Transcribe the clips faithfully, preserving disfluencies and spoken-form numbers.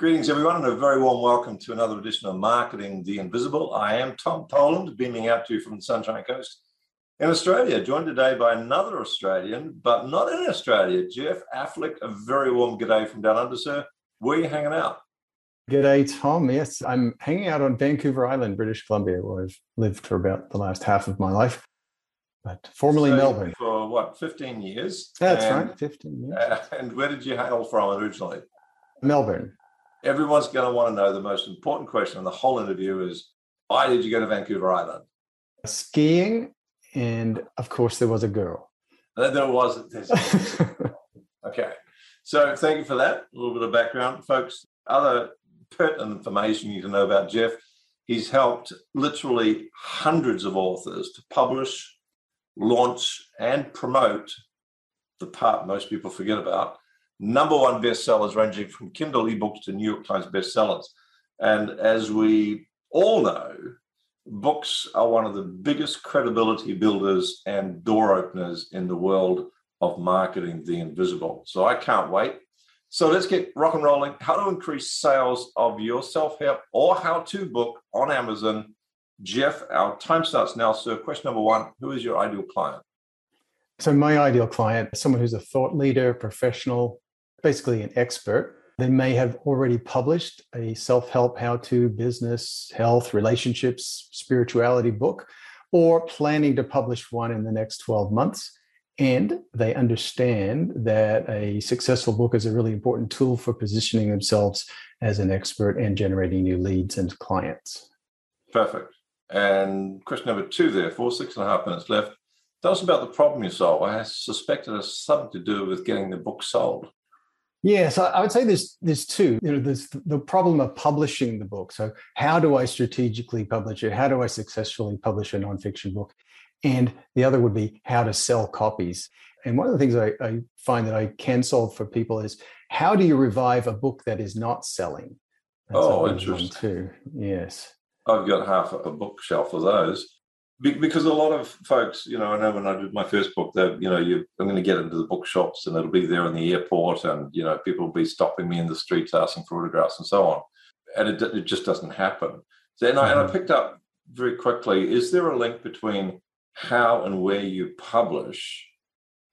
Greetings, everyone, and a very warm welcome to another edition of Marketing the Invisible. I am Tom Poland, beaming out to you from the Sunshine Coast in Australia, joined today by another Australian, but not in Australia, Geoff Affleck. A very warm g'day from down under, sir. Where are you hanging out? G'day, Tom. Yes, I'm hanging out on Vancouver Island, British Columbia, where I've lived for about the last half of my life, but formerly so Melbourne. For what, fifteen years? That's and, right, fifteen years. Uh, and where did you hail from originally? Melbourne. Everyone's going to want to know the most important question in the whole interview is, why did you go to Vancouver Island? Skiing, and of course there was a girl. There was. There's a girl. Okay. So thank you for that. A little bit of background. Folks, other pertinent information you can know about Geoff. He's helped literally hundreds of authors to publish, launch, and promote the part most people forget about. Number one bestsellers ranging from Kindle ebooks to New York Times bestsellers. And as we all know, books are one of the biggest credibility builders and door openers in the world of marketing the invisible. So I can't wait. So let's get rock and rolling. How to increase sales of your self-help or how-to book on Amazon. Geoff, our time starts now, sir. Question number one, who is your ideal client? So my ideal client, someone who's a thought leader, professional, basically an expert. They may have already published a self-help, how-to, business, health, relationships, spirituality book, or planning to publish one in the next twelve months. And they understand that a successful book is a really important tool for positioning themselves as an expert and generating new leads and clients. Perfect. And question number two there, four, six and a half minutes left. Tell us about the problem you solve. I suspect it has something to do with getting the book sold. Yes, I would say there's, there's two. You know, there's the problem of publishing the book. So how do I strategically publish it? How do I successfully publish a nonfiction book? And the other would be how to sell copies. And one of the things I, I find that I can solve for people is, how do you revive a book that is not selling? That's oh, interesting. Too. Yes. I've got half a bookshelf of those. Because a lot of folks, you know, I know when I did my first book, that, you know, you, I'm going to get into the bookshops and it'll be there in the airport and, you know, people will be stopping me in the streets asking for autographs and so on. And it, it just doesn't happen. So, and, I, and I picked up very quickly, is there a link between how and where you publish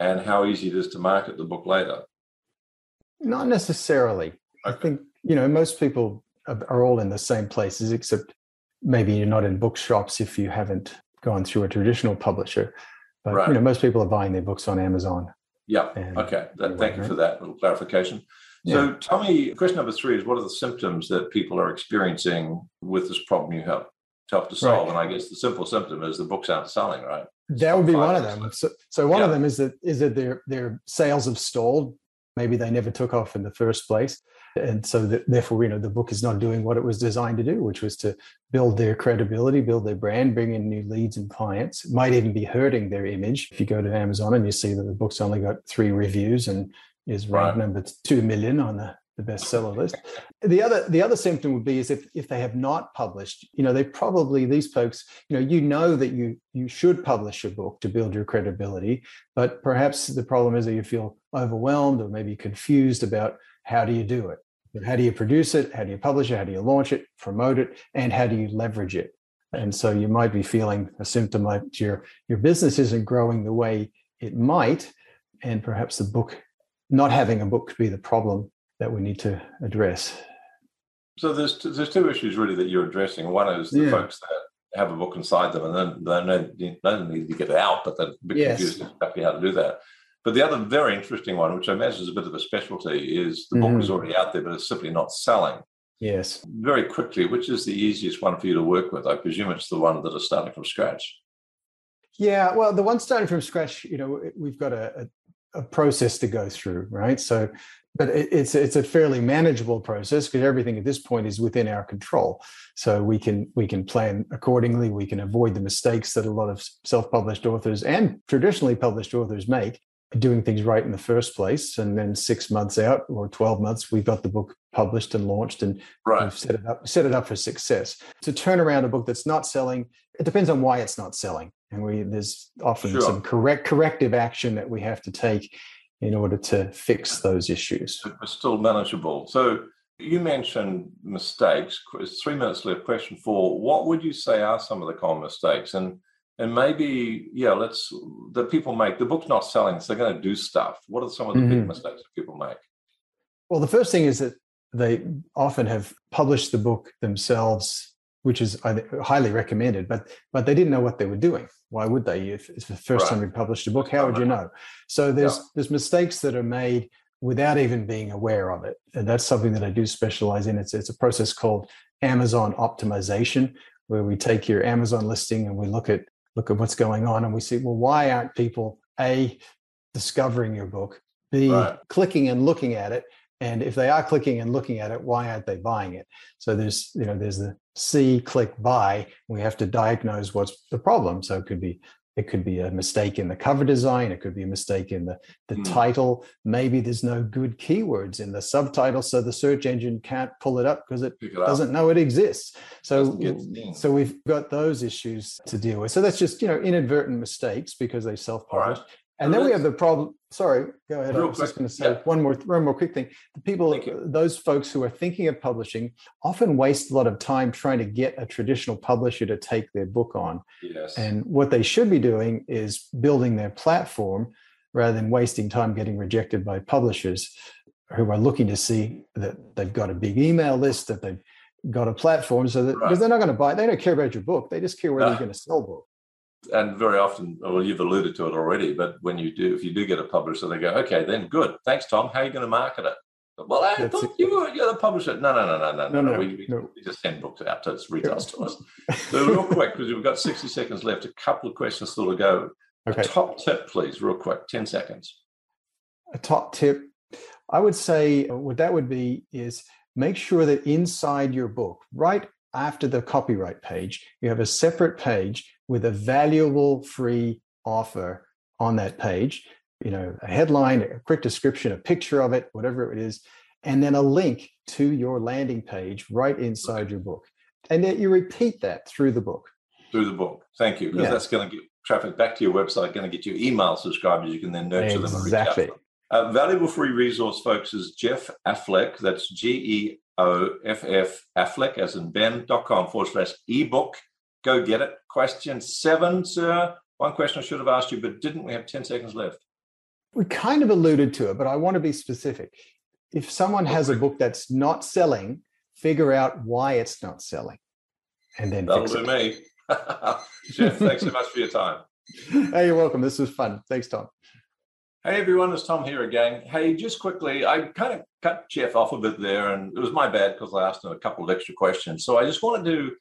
and how easy it is to market the book later? Not necessarily. Okay. I think, you know, most people are all in the same places, except maybe you're not in bookshops if you haven't gone through a traditional publisher, but right. You know, most people are buying their books on Amazon. Yeah. And, okay. That, thank you for that little clarification. Yeah. So tell me, question number three is, what are the symptoms that people are experiencing with this problem you help to, help to solve? Right. And I guess the simple symptom is the books aren't selling, right? That would be one of them. So, so one yeah. of them is that is that their their sales have stalled. Maybe they never took off in the first place. And so that, therefore, you know, the book is not doing what it was designed to do, which was to build their credibility, build their brand, bring in new leads and clients. It might even be hurting their image. If you go to Amazon and you see that the book's only got three reviews and is ranked right. number two million on the, the bestseller list. The other the other symptom would be is if, if they have not published, you know, they probably, these folks, you know, you know that you you should publish a book to build your credibility, but perhaps the problem is that you feel overwhelmed or maybe confused about how do you do it? How do you produce it? How do you publish it? How do you launch it, promote it? And how do you leverage it? And so you might be feeling a symptom like your, your business isn't growing the way it might, and perhaps the book, not having a book could be the problem that we need to address. So there's t- there's two issues really that you're addressing. One is the yeah. folks that have a book inside them and then they don't need to get it out, but they're a bit yes. confused exactly how to do that. But the other very interesting one, which I imagine is a bit of a specialty, is the mm-hmm. book is already out there, but it's simply not selling. Yes. Very quickly, which is the easiest one for you to work with? I presume it's the one that is starting from scratch. Yeah, well, the one starting from scratch, you know, we've got a, a, a process to go through, right? So, but it, it's it's a fairly manageable process because everything at this point is within our control. So we can we can plan accordingly. We can avoid the mistakes that a lot of self-published authors and traditionally published authors make, doing things right in the first place, and then six months out or twelve months, we've got the book published and launched, and right. we've set it up, set it up for success. To turn around a book that's not selling, it depends on why it's not selling, and we there's often sure. some correct corrective action that we have to take in order to fix those issues. It's still manageable. So You mentioned mistakes. Three minutes left. Question four. What would you say are some of the common mistakes? And and maybe, yeah, let's that people make. The book's not selling, so they're going to do stuff. What are some of the mm. big mistakes that people make? Well, the first thing is that they often have published the book themselves, which is highly recommended, but but they didn't know what they were doing. Why would they? If it's the first right. time you published a book, how would you know? So there's yeah. there's mistakes that are made without even being aware of it. And that's something that I do specialize in. It's, it's a process called Amazon optimization, where we take your Amazon listing and we look at look at what's going on, and we see, well, why aren't people, A, discovering your book, B, right. clicking and looking at it? And if they are clicking and looking at it, why aren't they buying it? So there's, you know, there's the C, click, buy. We have to diagnose what's the problem. So it could be It could be a mistake in the cover design. It could be a mistake in the, the mm. title. Maybe there's no good keywords in the subtitle, so the search engine can't pull it up because it, it doesn't up. know it exists. So, so we've got those issues to deal with. So that's just, you know, inadvertent mistakes because they self-published. Right. And, and then we have the problem. Sorry, go ahead. Real I was quick. just going to say yeah. one more one more quick thing. The people, those folks who are thinking of publishing often waste a lot of time trying to get a traditional publisher to take their book on. Yes. And what they should be doing is building their platform rather than wasting time getting rejected by publishers who are looking to see that they've got a big email list, that they've got a platform, so that because right. they're not going to buy it. They don't care about your book. They just care whether no. you're going to sell book. And very often, well, you've alluded to it already, but when you do, if you do get a publisher, they go, okay, then good. Thanks, Tom. How are you going to market it? Well, I That's thought it. you were you're the publisher. No, no, no, no, no, no. no, no, we, no. we just send books out to its retail stores. So real quick, because we've got sixty seconds left, a couple of questions still to go. Okay. A top tip, please, real quick, ten seconds. A top tip. I would say what that would be is make sure that inside your book, right after the copyright page, you have a separate page with a valuable free offer on that page, you know, a headline, a quick description, a picture of it, whatever it is, and then a link to your landing page right inside your book. And then you repeat that through the book. Through the book. Thank you. Because yeah. that's going to get traffic back to your website, going to get you email subscribers. You can then nurture exactly. them and reach out to them. A valuable free resource, folks, is Geoff Affleck. That's G E O F F Affleck, as in ben dot com forward slash ebook. Go get it. Question seven, sir. One question I should have asked you, but didn't. We have ten seconds left. We kind of alluded to it, but I want to be specific. If someone has a book that's not selling, figure out why it's not selling and then That'll fix it. That'll do me. Geoff, thanks so much for your time. Hey, you're welcome. This was fun. Thanks, Tom. Hey, everyone. It's Tom here again. Hey, just quickly, I kind of cut Geoff off a bit there, and it was my bad because I asked him a couple of extra questions. So I just wanted to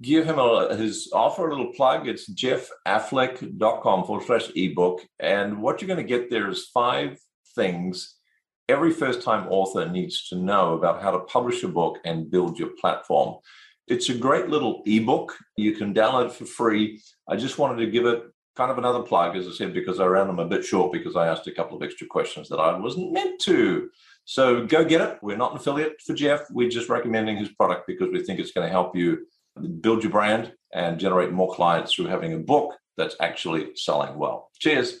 give him a, his offer, a little plug. It's geoff affleck dot com forward slash ebook. And what you're going to get there is five things every first-time author needs to know about how to publish a book and build your platform. It's a great little ebook. You can download for free. I just wanted to give it kind of another plug, as I said, because I ran them a bit short because I asked a couple of extra questions that I wasn't meant to. So go get it. We're not an affiliate for Geoff. We're just recommending his product because we think it's going to help you build your brand and generate more clients through having a book that's actually selling well. Cheers.